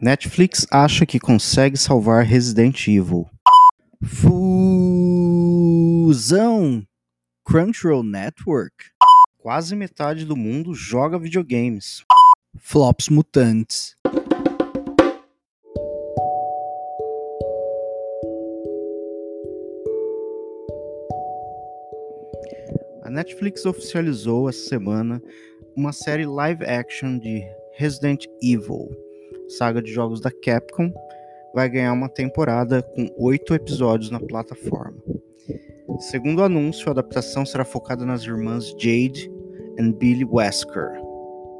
Netflix acha que consegue salvar Resident Evil. Fusão! Crunchyroll Network. Quase metade do mundo joga videogames. Flops mutantes. A Netflix oficializou essa semana uma série live action de Resident Evil, saga de jogos da Capcom, vai ganhar uma temporada com 8 episódios na plataforma. Segundo o anúncio, a adaptação será focada nas irmãs Jade e Billy Wesker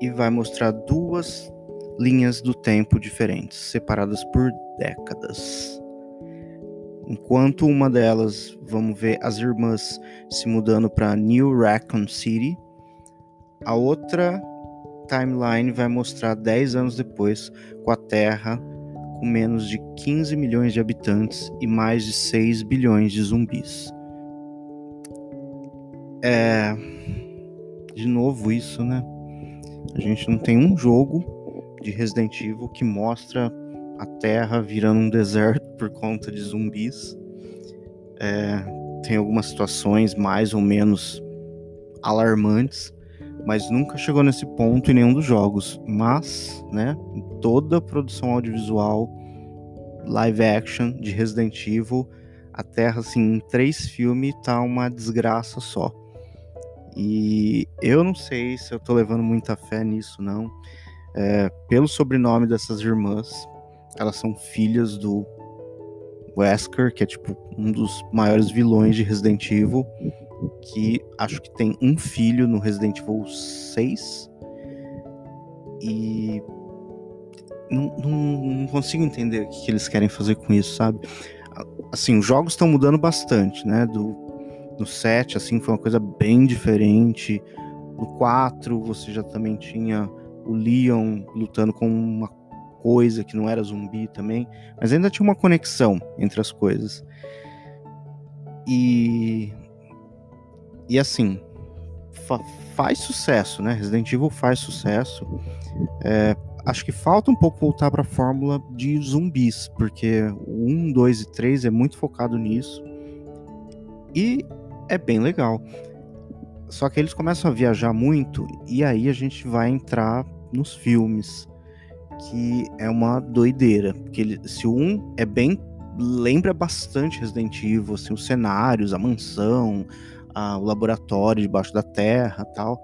e vai mostrar 2 linhas do tempo diferentes, separadas por décadas. Enquanto uma delas, vamos ver as irmãs se mudando para New Raccoon City, a outra timeline vai mostrar 10 anos depois, com a Terra com menos de 15 milhões de habitantes e mais de 6 bilhões de zumbis. De novo isso, né? A gente não tem um jogo de Resident Evil que mostra a Terra virando um deserto por conta de zumbis. Tem algumas situações mais ou menos alarmantes, mas nunca chegou nesse ponto em nenhum dos jogos. Mas, né, toda a produção audiovisual, live action de Resident Evil, a Terra, assim, em 3 filmes, tá uma desgraça só. E eu não sei se eu tô levando muita fé nisso, não. Pelo sobrenome dessas irmãs, elas são filhas do Wesker, que é, tipo, um dos maiores vilões de Resident Evil, que acho que tem um filho no Resident Evil 6, e não consigo entender o que eles querem fazer com isso, sabe? Assim, os jogos estão mudando bastante, né? No 7, assim, foi uma coisa bem diferente. No 4, você já também tinha o Leon lutando com uma coisa que não era zumbi também, mas ainda tinha uma conexão entre as coisas. E assim, faz sucesso, né? Resident Evil faz sucesso. Acho que falta um pouco voltar para a fórmula de zumbis, porque o 1, 2 e 3 é muito focado nisso. E é bem legal. Só que eles começam a viajar muito, e aí a gente vai entrar nos filmes, que é uma doideira. Porque se o 1 é bem... lembra bastante Resident Evil, assim, os cenários, a mansão... o laboratório debaixo da terra e tal.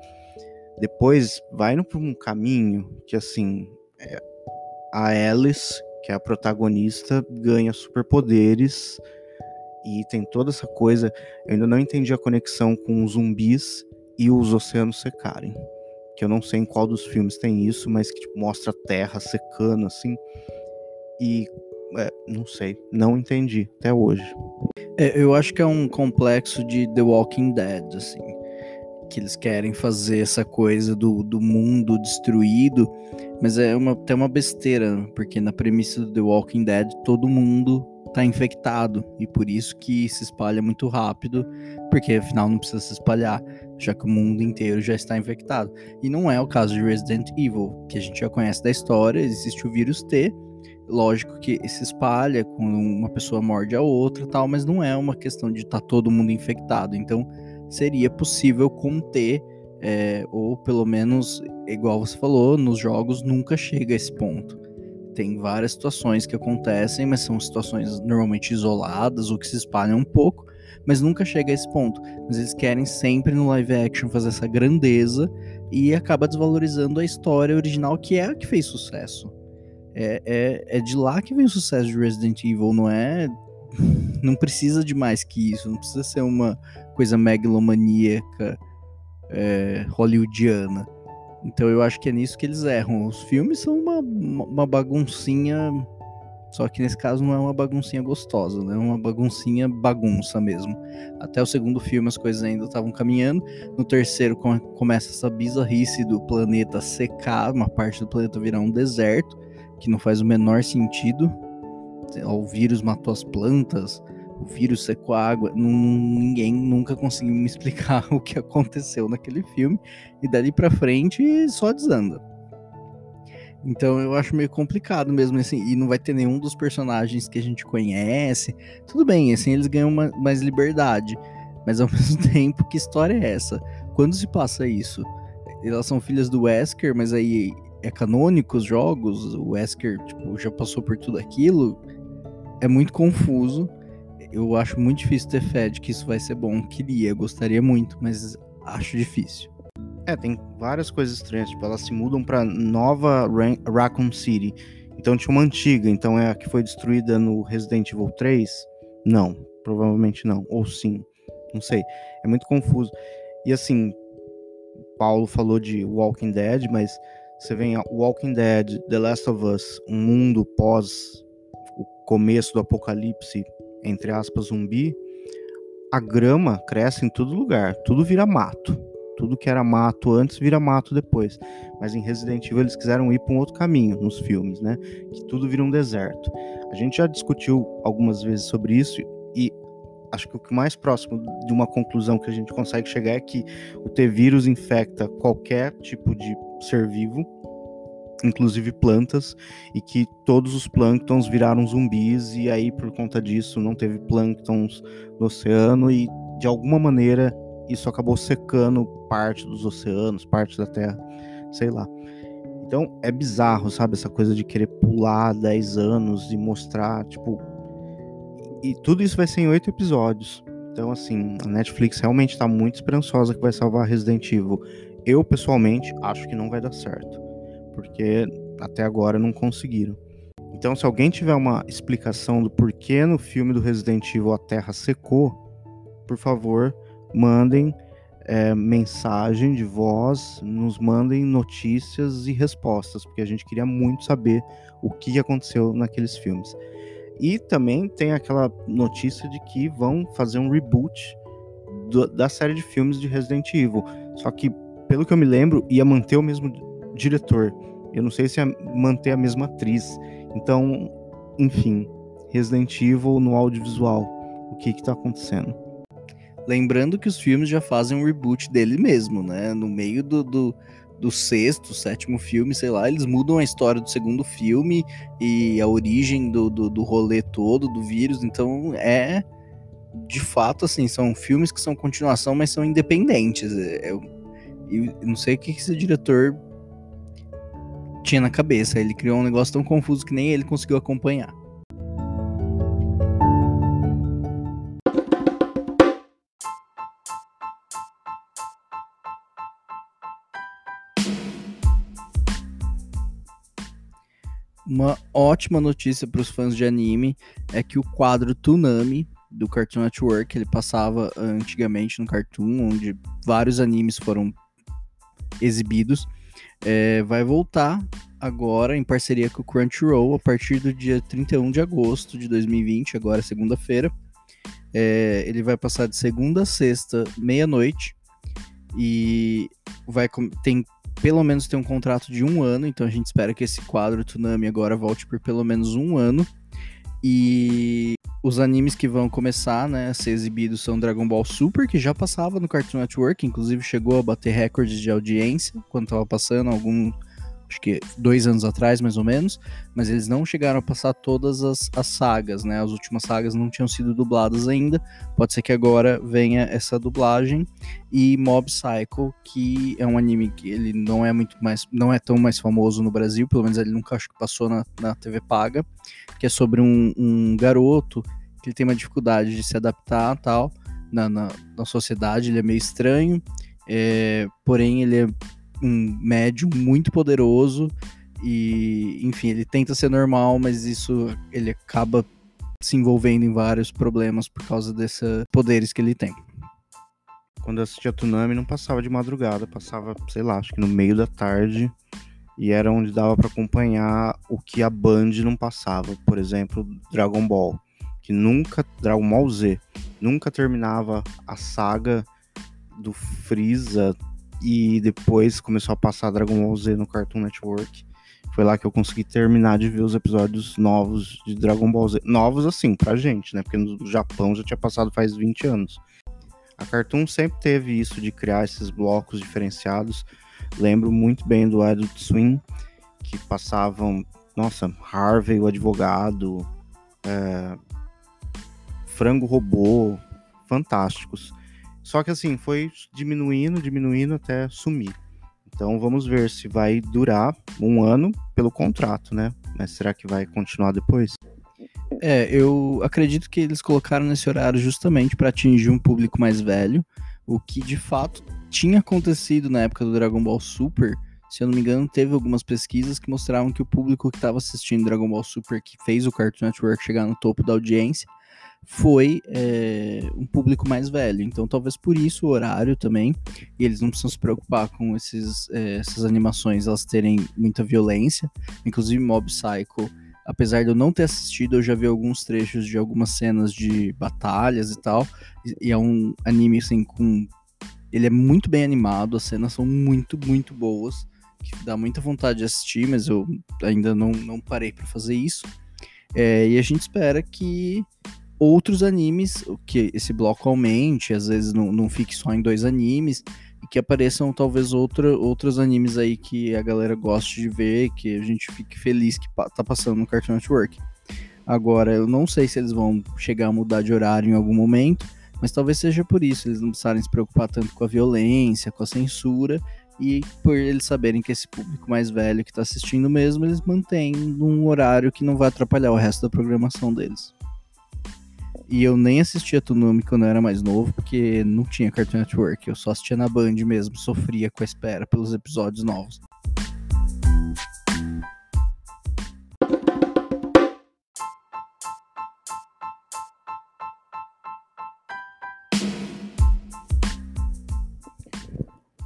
Depois vai indo por um caminho que, assim, a Alice, que é a protagonista, ganha superpoderes e tem toda essa coisa. Eu ainda não entendi a conexão com os zumbis e os oceanos secarem, que eu não sei em qual dos filmes tem isso, mas que, tipo, mostra a terra secando, assim, e... não sei, não entendi até hoje. Eu acho que é um complexo de The Walking Dead, assim, que eles querem fazer essa coisa do mundo destruído, mas é até uma besteira, porque na premissa do The Walking Dead todo mundo tá infectado, e por isso que se espalha muito rápido, porque afinal não precisa se espalhar, já que o mundo inteiro já está infectado. E não é o caso de Resident Evil, que a gente já conhece da história, existe o vírus T, lógico que se espalha quando uma pessoa morde a outra e tal, mas não é uma questão de estar todo mundo infectado. Então seria possível conter, ou pelo menos, igual você falou, nos jogos nunca chega a esse ponto. Tem várias situações que acontecem, mas são situações normalmente isoladas ou que se espalham um pouco, mas nunca chega a esse ponto. Mas eles querem sempre no live action fazer essa grandeza e acaba desvalorizando a história original, que é a que fez sucesso. É de lá que vem o sucesso de Resident Evil, não é? Não precisa de mais que isso, não precisa ser uma coisa megalomaníaca, hollywoodiana. Então eu acho que é nisso que eles erram. Os filmes são uma baguncinha, só que nesse caso não é uma baguncinha gostosa, né? É uma baguncinha bagunça mesmo. Até o segundo filme as coisas ainda estavam caminhando. No terceiro começa essa bizarrice do planeta secar, uma parte do planeta virar um deserto, que não faz o menor sentido. O vírus matou as plantas, o vírus secou a água, ninguém nunca conseguiu me explicar o que aconteceu naquele filme, e dali pra frente só desanda. Então eu acho meio complicado mesmo, assim, e não vai ter nenhum dos personagens que a gente conhece. Tudo bem, assim, eles ganham mais liberdade, mas ao mesmo tempo, que história é essa? Quando se passa isso? Elas são filhas do Wesker, mas aí é canônico os jogos? O Wesker, tipo, já passou por tudo aquilo? É muito confuso. Eu acho muito difícil ter fé de que isso vai ser bom. Gostaria muito, mas acho difícil. É, tem várias coisas estranhas, tipo, elas se mudam pra nova Raccoon City. Então tinha uma antiga, então é a que foi destruída no Resident Evil 3? Não, provavelmente não, ou sim, não sei. É muito confuso. E assim, o Paulo falou de Walking Dead, mas você vem Walking Dead, The Last of Us, um mundo pós o começo do apocalipse, entre aspas, zumbi. A grama cresce em todo lugar, tudo vira mato. Tudo que era mato antes vira mato depois. Mas em Resident Evil eles quiseram ir para um outro caminho nos filmes, né? Que tudo vira um deserto. A gente já discutiu algumas vezes sobre isso e acho que o que mais próximo de uma conclusão que a gente consegue chegar é que o T-vírus infecta qualquer tipo de ser vivo, inclusive plantas, e que todos os plânctons viraram zumbis e aí por conta disso não teve plânctons no oceano e de alguma maneira isso acabou secando parte dos oceanos, parte da terra, sei lá. Então é bizarro, sabe? Essa coisa de querer pular 10 anos e mostrar, tipo... E tudo isso vai ser em 8 episódios. Então, assim, a Netflix realmente tá muito esperançosa que vai salvar Resident Evil. Eu, pessoalmente, acho que não vai dar certo. Porque até agora não conseguiram. Então, se alguém tiver uma explicação do porquê no filme do Resident Evil a terra secou, por favor... mandem mensagem de voz, nos mandem notícias e respostas, porque a gente queria muito saber o que aconteceu naqueles filmes. E também tem aquela notícia de que vão fazer um reboot da série de filmes de Resident Evil, só que, pelo que eu me lembro, ia manter o mesmo diretor, eu não sei se ia manter a mesma atriz. Então, enfim, Resident Evil no audiovisual, o que está acontecendo? Lembrando que os filmes já fazem um reboot dele mesmo, né? No meio do sexto, sétimo filme, sei lá, eles mudam a história do segundo filme e a origem do rolê todo, do vírus. Então, de fato, assim, são filmes que são continuação, mas são independentes. Eu não sei o que esse diretor tinha na cabeça. Ele criou um negócio tão confuso que nem ele conseguiu acompanhar. Uma ótima notícia para os fãs de anime é que o quadro Toonami do Cartoon Network, ele passava antigamente no Cartoon, onde vários animes foram exibidos, vai voltar agora em parceria com o Crunchyroll a partir do dia 31 de agosto de 2020, agora segunda-feira. Ele vai passar de segunda a sexta, meia-noite, e pelo menos tem um contrato de 1 ano, então a gente espera que esse quadro Toonami agora volte por pelo menos 1 ano. E os animes que vão começar, né, a ser exibidos são Dragon Ball Super, que já passava no Cartoon Network, inclusive chegou a bater recordes de audiência quando estava passando, acho que 2 anos atrás, mais ou menos, mas eles não chegaram a passar todas as sagas, né, as últimas sagas não tinham sido dubladas ainda, pode ser que agora venha essa dublagem. E Mob Psycho, que é um anime que ele não é tão mais famoso no Brasil, pelo menos ele nunca acho que passou na TV paga, que é sobre um garoto que ele tem uma dificuldade de se adaptar tal, na sociedade, ele é meio estranho, porém ele é um médium muito poderoso e, enfim, ele tenta ser normal, mas ele acaba se envolvendo em vários problemas por causa desses poderes que ele tem. Quando eu assistia Toonami, não passava de madrugada, passava, sei lá, acho que no meio da tarde, e era onde dava pra acompanhar o que a Band não passava, por exemplo, Dragon Ball Z, nunca terminava a saga do Freeza, e depois começou a passar Dragon Ball Z no Cartoon Network. Foi lá que eu consegui terminar de ver os episódios novos de Dragon Ball Z. Novos assim, pra gente, né? Porque no Japão já tinha passado faz 20 anos. A Cartoon sempre teve isso de criar esses blocos diferenciados. Lembro muito bem do Adult Swim, que passavam, nossa, Harvey, o advogado, Frango Robô, fantásticos. Só que assim, foi diminuindo até sumir. Então vamos ver se vai durar um ano pelo contrato, né? Mas será que vai continuar depois? Eu acredito que eles colocaram nesse horário justamente para atingir um público mais velho, o que de fato tinha acontecido na época do Dragon Ball Super. Se eu não me engano, teve algumas pesquisas que mostravam que o público que estava assistindo Dragon Ball Super, que fez o Cartoon Network chegar no topo da audiência, foi um público mais velho. Então talvez por isso o horário também, e eles não precisam se preocupar com essas animações, elas terem muita violência. Inclusive Mob Psycho, apesar de eu não ter assistido, eu já vi alguns trechos de algumas cenas de batalhas e tal, e é um anime assim, ele é muito bem animado, as cenas são muito, muito boas, que dá muita vontade de assistir, mas eu ainda não parei para fazer isso, e a gente espera que outros animes, que esse bloco aumente, às vezes não fique só em 2 animes, e que apareçam talvez outros animes aí que a galera goste de ver, que a gente fique feliz que tá passando no Cartoon Network. Agora, eu não sei se eles vão chegar a mudar de horário em algum momento, mas talvez seja por isso, eles não precisarem se preocupar tanto com a violência, com a censura, e por eles saberem que esse público mais velho que tá assistindo mesmo, eles mantêm num horário que não vai atrapalhar o resto da programação deles. E eu nem assistia Toonami quando eu era mais novo, porque não tinha Cartoon Network, eu só assistia na Band mesmo, sofria com a espera pelos episódios novos.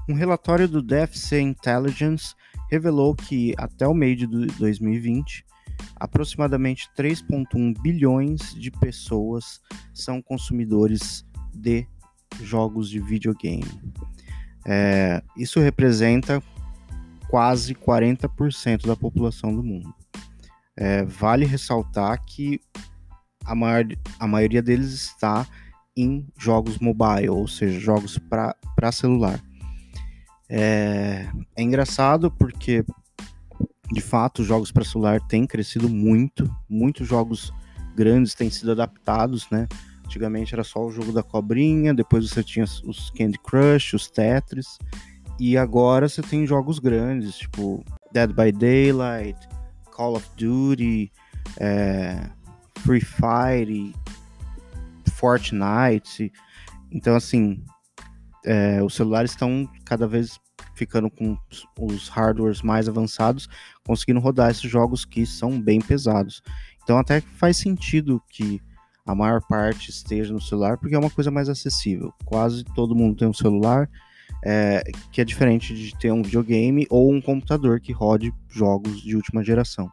Um relatório do DFC Intelligence revelou que até o meio de 2020, aproximadamente 3,1 bilhões de pessoas são consumidores de jogos de videogame. Isso representa quase 40% da população do mundo. Vale ressaltar que a maioria deles está em jogos mobile, ou seja, jogos para celular. É engraçado porque, de fato, os jogos para celular têm crescido muito. Muitos jogos grandes têm sido adaptados, né? Antigamente era só o jogo da cobrinha, depois você tinha os Candy Crush, os Tetris, e agora você tem jogos grandes, tipo Dead by Daylight, Call of Duty, Free Fire, Fortnite. Então, assim, os celulares estão cada vez ficando com os hardwares mais avançados, conseguindo rodar esses jogos que são bem pesados. Então até faz sentido que a maior parte esteja no celular, porque é uma coisa mais acessível. Quase todo mundo tem um celular, que é diferente de ter um videogame ou um computador que rode jogos de última geração.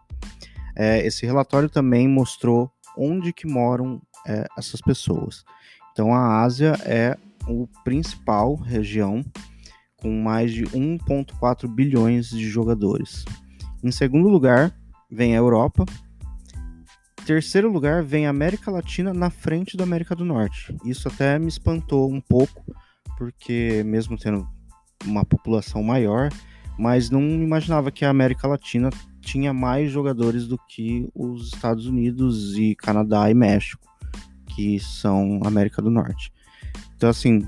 Esse relatório também mostrou onde que moram essas pessoas. Então a Ásia é o principal região, com mais de 1,4 bilhões de jogadores. Em segundo lugar, vem a Europa. Em terceiro lugar, vem a América Latina, na frente da América do Norte. Isso até me espantou um pouco, porque mesmo tendo uma população maior, mas não imaginava que a América Latina tinha mais jogadores do que os Estados Unidos e Canadá e México, que são América do Norte. Então, assim,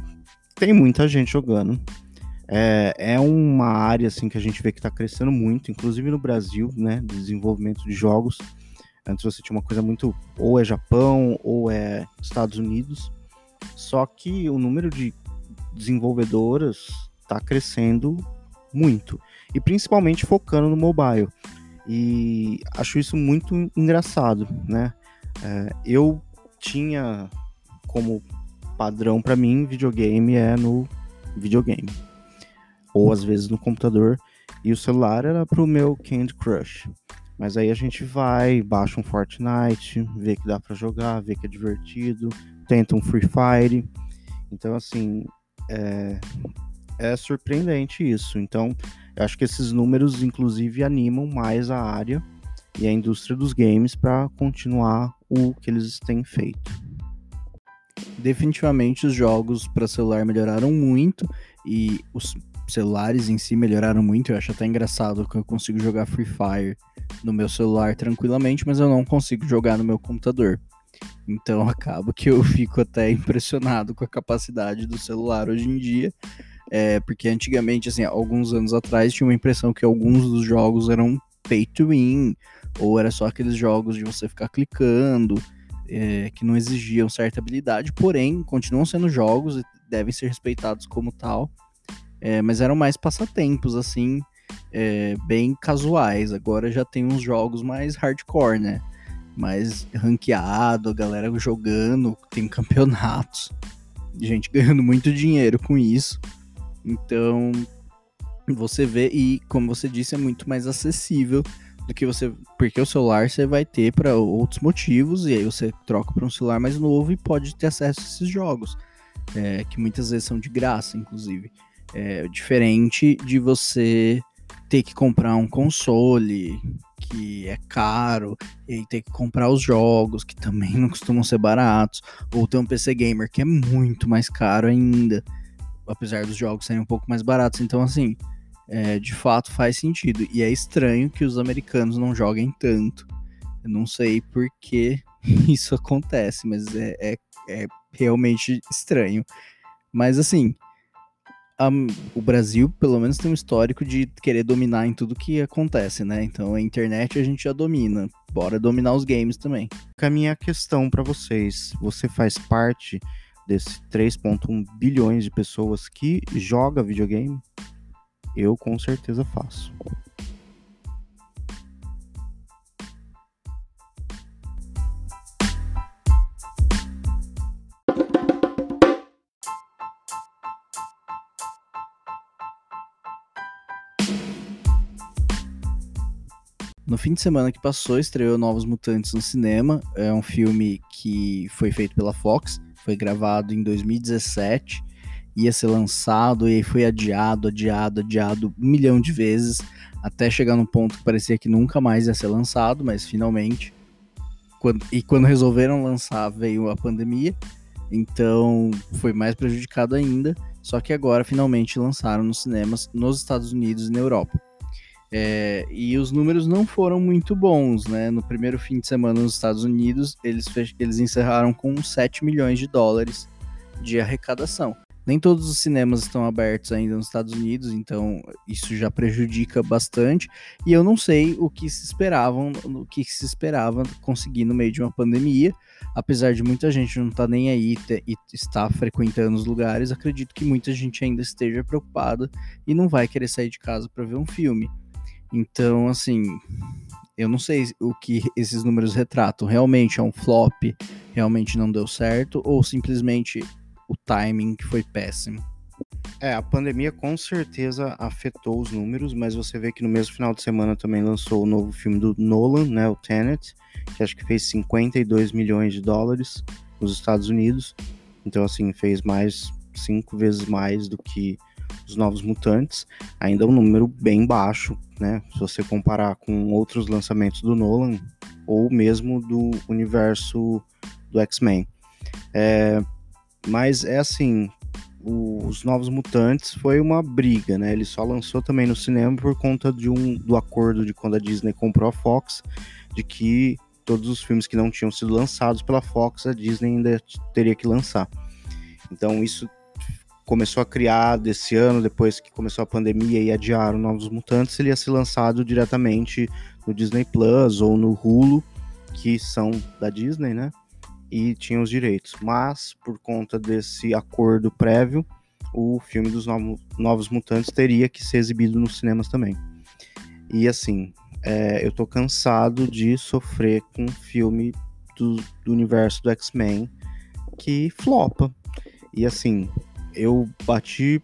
tem muita gente jogando. É uma área assim, que a gente vê que está crescendo muito, inclusive no Brasil, né, desenvolvimento de jogos. Antes você tinha uma coisa muito, ou é Japão, ou é Estados Unidos, só que o número de desenvolvedoras está crescendo muito, e principalmente focando no mobile, e acho isso muito engraçado, né? Eu tinha como padrão para mim, videogame é no videogame, ou às vezes no computador, e o celular era pro meu Candy Crush. Mas aí a gente vai, baixa um Fortnite, vê que dá pra jogar, vê que é divertido, tenta um Free Fire. Então, assim, é surpreendente isso. Então, eu acho que esses números, inclusive, animam mais a área e a indústria dos games para continuar o que eles têm feito. Definitivamente, os jogos para celular melhoraram muito, e os celulares em si melhoraram muito. Eu acho até engraçado que eu consigo jogar Free Fire no meu celular tranquilamente, mas eu não consigo jogar no meu computador. Então acaba que eu fico até impressionado com a capacidade do celular hoje em dia, porque antigamente, assim, alguns anos atrás, tinha uma impressão que alguns dos jogos eram pay to win, ou era só aqueles jogos de você ficar clicando, que não exigiam certa habilidade, porém, continuam sendo jogos e devem ser respeitados como tal, mas eram mais passatempos, assim, bem casuais. Agora já tem uns jogos mais hardcore, né? Mais ranqueado, a galera jogando, tem campeonatos, gente ganhando muito dinheiro com isso. Então, você vê, e como você disse, é muito mais acessível do que você... Porque o celular você vai ter para outros motivos, e aí você troca para um celular mais novo e pode ter acesso a esses jogos, que muitas vezes são de graça, inclusive. Diferente de você ter que comprar um console, que é caro, e ter que comprar os jogos, que também não costumam ser baratos, ou ter um PC Gamer, que é muito mais caro ainda, apesar dos jogos serem um pouco mais baratos. Então, assim, de fato faz sentido. E é estranho que os americanos não joguem tanto. Eu não sei por que isso acontece, mas é realmente estranho. Mas, assim, o Brasil, pelo menos, tem um histórico de querer dominar em tudo que acontece, né? Então, a internet a gente já domina. Bora dominar os games também. A minha questão pra vocês: você faz parte desses 3,1 bilhões de pessoas que joga videogame? Eu com certeza faço. No fim de semana que passou, estreou Novos Mutantes no cinema. É um filme que foi feito pela Fox, foi gravado em 2017, ia ser lançado e aí foi adiado 1 milhão de vezes, até chegar num ponto que parecia que nunca mais ia ser lançado, mas finalmente, quando resolveram lançar, veio a pandemia, então foi mais prejudicado ainda, só que agora finalmente lançaram nos cinemas nos Estados Unidos e na Europa. E os números não foram muito bons, né? No primeiro fim de semana nos Estados Unidos, eles encerraram com 7 milhões de dólares de arrecadação. Nem todos os cinemas estão abertos ainda nos Estados Unidos, então isso já prejudica bastante. E eu não sei o que se esperava conseguir no meio de uma pandemia, apesar de muita gente não estar nem aí e estar frequentando os lugares. Acredito que muita gente ainda esteja preocupada e não vai querer sair de casa para ver um filme. Então, assim, eu não sei o que esses números retratam. Realmente é um flop, realmente não deu certo, ou simplesmente o timing que foi péssimo? A pandemia com certeza afetou os números, mas você vê que no mesmo final de semana também lançou o novo filme do Nolan, né, o Tenet, que acho que fez 52 milhões de dólares nos Estados Unidos. Então, assim, fez 5 vezes mais do que os Novos Mutantes. Ainda é um número bem baixo, né? Se você comparar com outros lançamentos do Nolan ou mesmo do universo do X-Men. Mas é assim, os Novos Mutantes foi uma briga, né? Ele só lançou também no cinema por conta do acordo de quando a Disney comprou a Fox, de que todos os filmes que não tinham sido lançados pela Fox, a Disney ainda teria que lançar. Então isso começou a criar desse ano, depois que começou a pandemia e adiaram Novos Mutantes, ele ia ser lançado diretamente no Disney Plus ou no Hulu, que são da Disney, né? E tinha os direitos, mas por conta desse acordo prévio, o filme dos Novos Mutantes teria que ser exibido nos cinemas também. E assim, eu tô cansado de sofrer com um filme do universo do X-Men que flopa. E assim, eu bati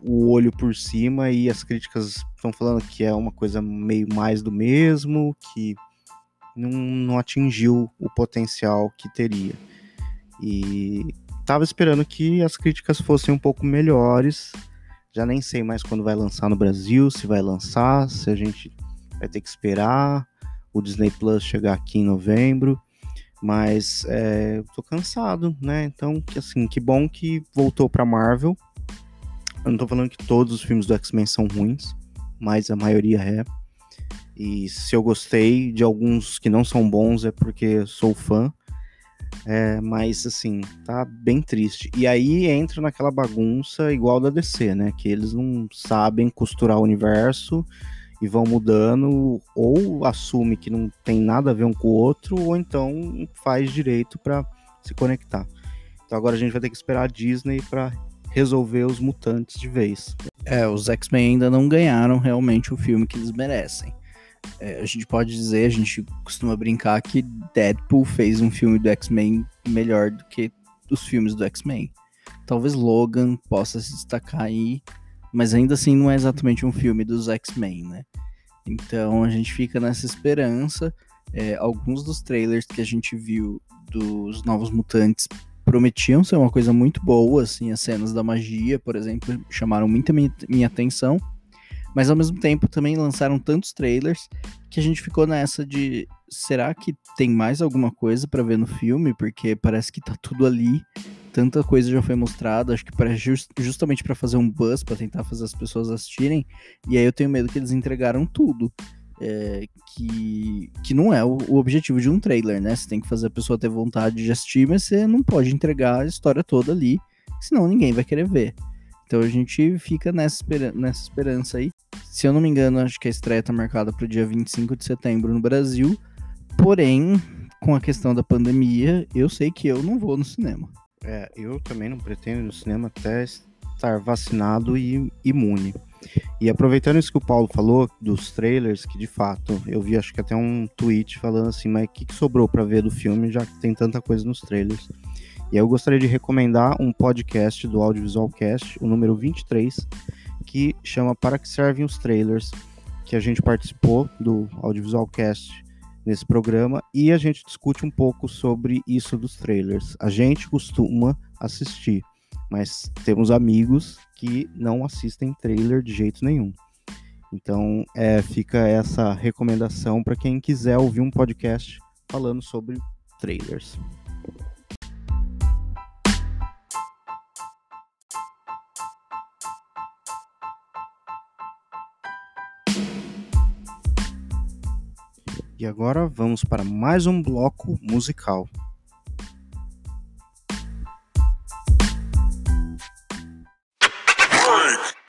o olho por cima e as críticas estão falando que é uma coisa meio mais do mesmo, que não atingiu o potencial que teria. E tava esperando que as críticas fossem um pouco melhores. Já nem sei mais quando vai lançar no Brasil, se vai lançar, se a gente vai ter que esperar o Disney Plus chegar aqui em novembro. Mas eu tô cansado, né? Então, que bom que voltou pra Marvel. Eu não tô falando que todos os filmes do X-Men são ruins, mas a maioria é. E se eu gostei de alguns que não são bons é porque sou fã. É, mas assim, tá bem triste. E aí entra naquela bagunça igual da DC, né? Que eles não sabem costurar o universo e vão mudando, ou assume que não tem nada a ver um com o outro, ou então faz direito pra se conectar. Então agora a gente vai ter que esperar a Disney pra resolver os mutantes de vez. É, os X-Men ainda não ganharam realmente o filme que eles merecem. É, a gente pode dizer, a gente costuma brincar que Deadpool fez um filme do X-Men melhor do que os filmes do X-Men. Talvez Logan possa se destacar aí, mas ainda assim não é exatamente um filme dos X-Men, né? Então a gente fica nessa esperança. É, alguns dos trailers que a gente viu dos Novos Mutantes prometiam ser uma coisa muito boa, assim, as cenas da magia, por exemplo, chamaram muito a minha atenção. Mas ao mesmo tempo também lançaram tantos trailers que a gente ficou nessa de será que tem mais alguma coisa pra ver no filme? Porque parece que tá tudo ali, tanta coisa já foi mostrada, acho que justamente pra fazer um buzz, pra tentar fazer as pessoas assistirem, e aí eu tenho medo que eles entregaram tudo, que não é o objetivo de um trailer, né? Você tem que fazer a pessoa ter vontade de assistir, mas você não pode entregar a história toda ali, senão ninguém vai querer ver. Então a gente fica nessa esperança aí. Se eu não me engano, acho que a estreia está marcada para o dia 25 de setembro no Brasil. Porém, com a questão da pandemia, eu sei que eu não vou no cinema. É, eu também não pretendo ir no cinema até estar vacinado e imune. E aproveitando isso que o Paulo falou dos trailers, que de fato, eu vi acho que até um tweet falando assim, mas o que sobrou para ver do filme, já que tem tanta coisa nos trailers? E aí eu gostaria de recomendar um podcast do Audiovisual Cast, o número 23, que chama Para Que Servem os Trailers, que a gente participou do Audiovisual Cast nesse programa, e a gente discute um pouco sobre isso dos trailers. A gente costuma assistir, mas temos amigos que não assistem trailer de jeito nenhum. Então fica essa recomendação para quem quiser ouvir um podcast falando sobre trailers. E agora vamos para mais um bloco musical.